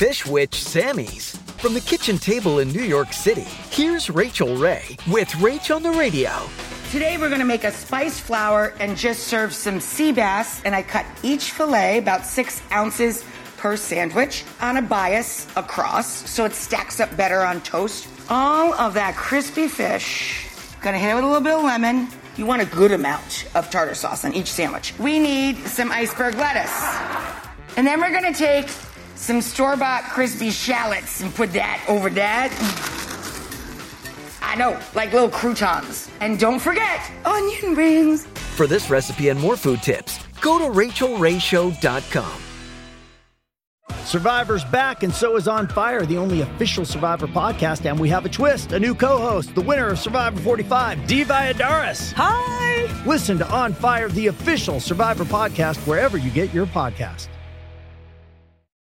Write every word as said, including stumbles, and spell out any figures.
Fish Witch Sammy's. From the kitchen table in New York City, here's Rachel Ray with Rach on the Radio. Today we're going to make a spice flour and just serve some sea bass. And I cut each fillet about six ounces per sandwich on a bias across so it stacks up better on toast. All of that crispy fish. Going to hit it with a little bit of lemon. You want a good amount of tartar sauce on each sandwich. We need some iceberg lettuce. And then we're going to take some store-bought crispy shallots and put that over that. I know, like little croutons. And don't forget, onion rings. For this recipe and more food tips, go to rachel ray show dot com. Survivor's back, and so is On Fire, the only official Survivor podcast, and we have a twist, a new co-host, the winner of Survivor forty-five, D. Valladares. Hi! Listen to On Fire, the official Survivor podcast, wherever you get your podcast.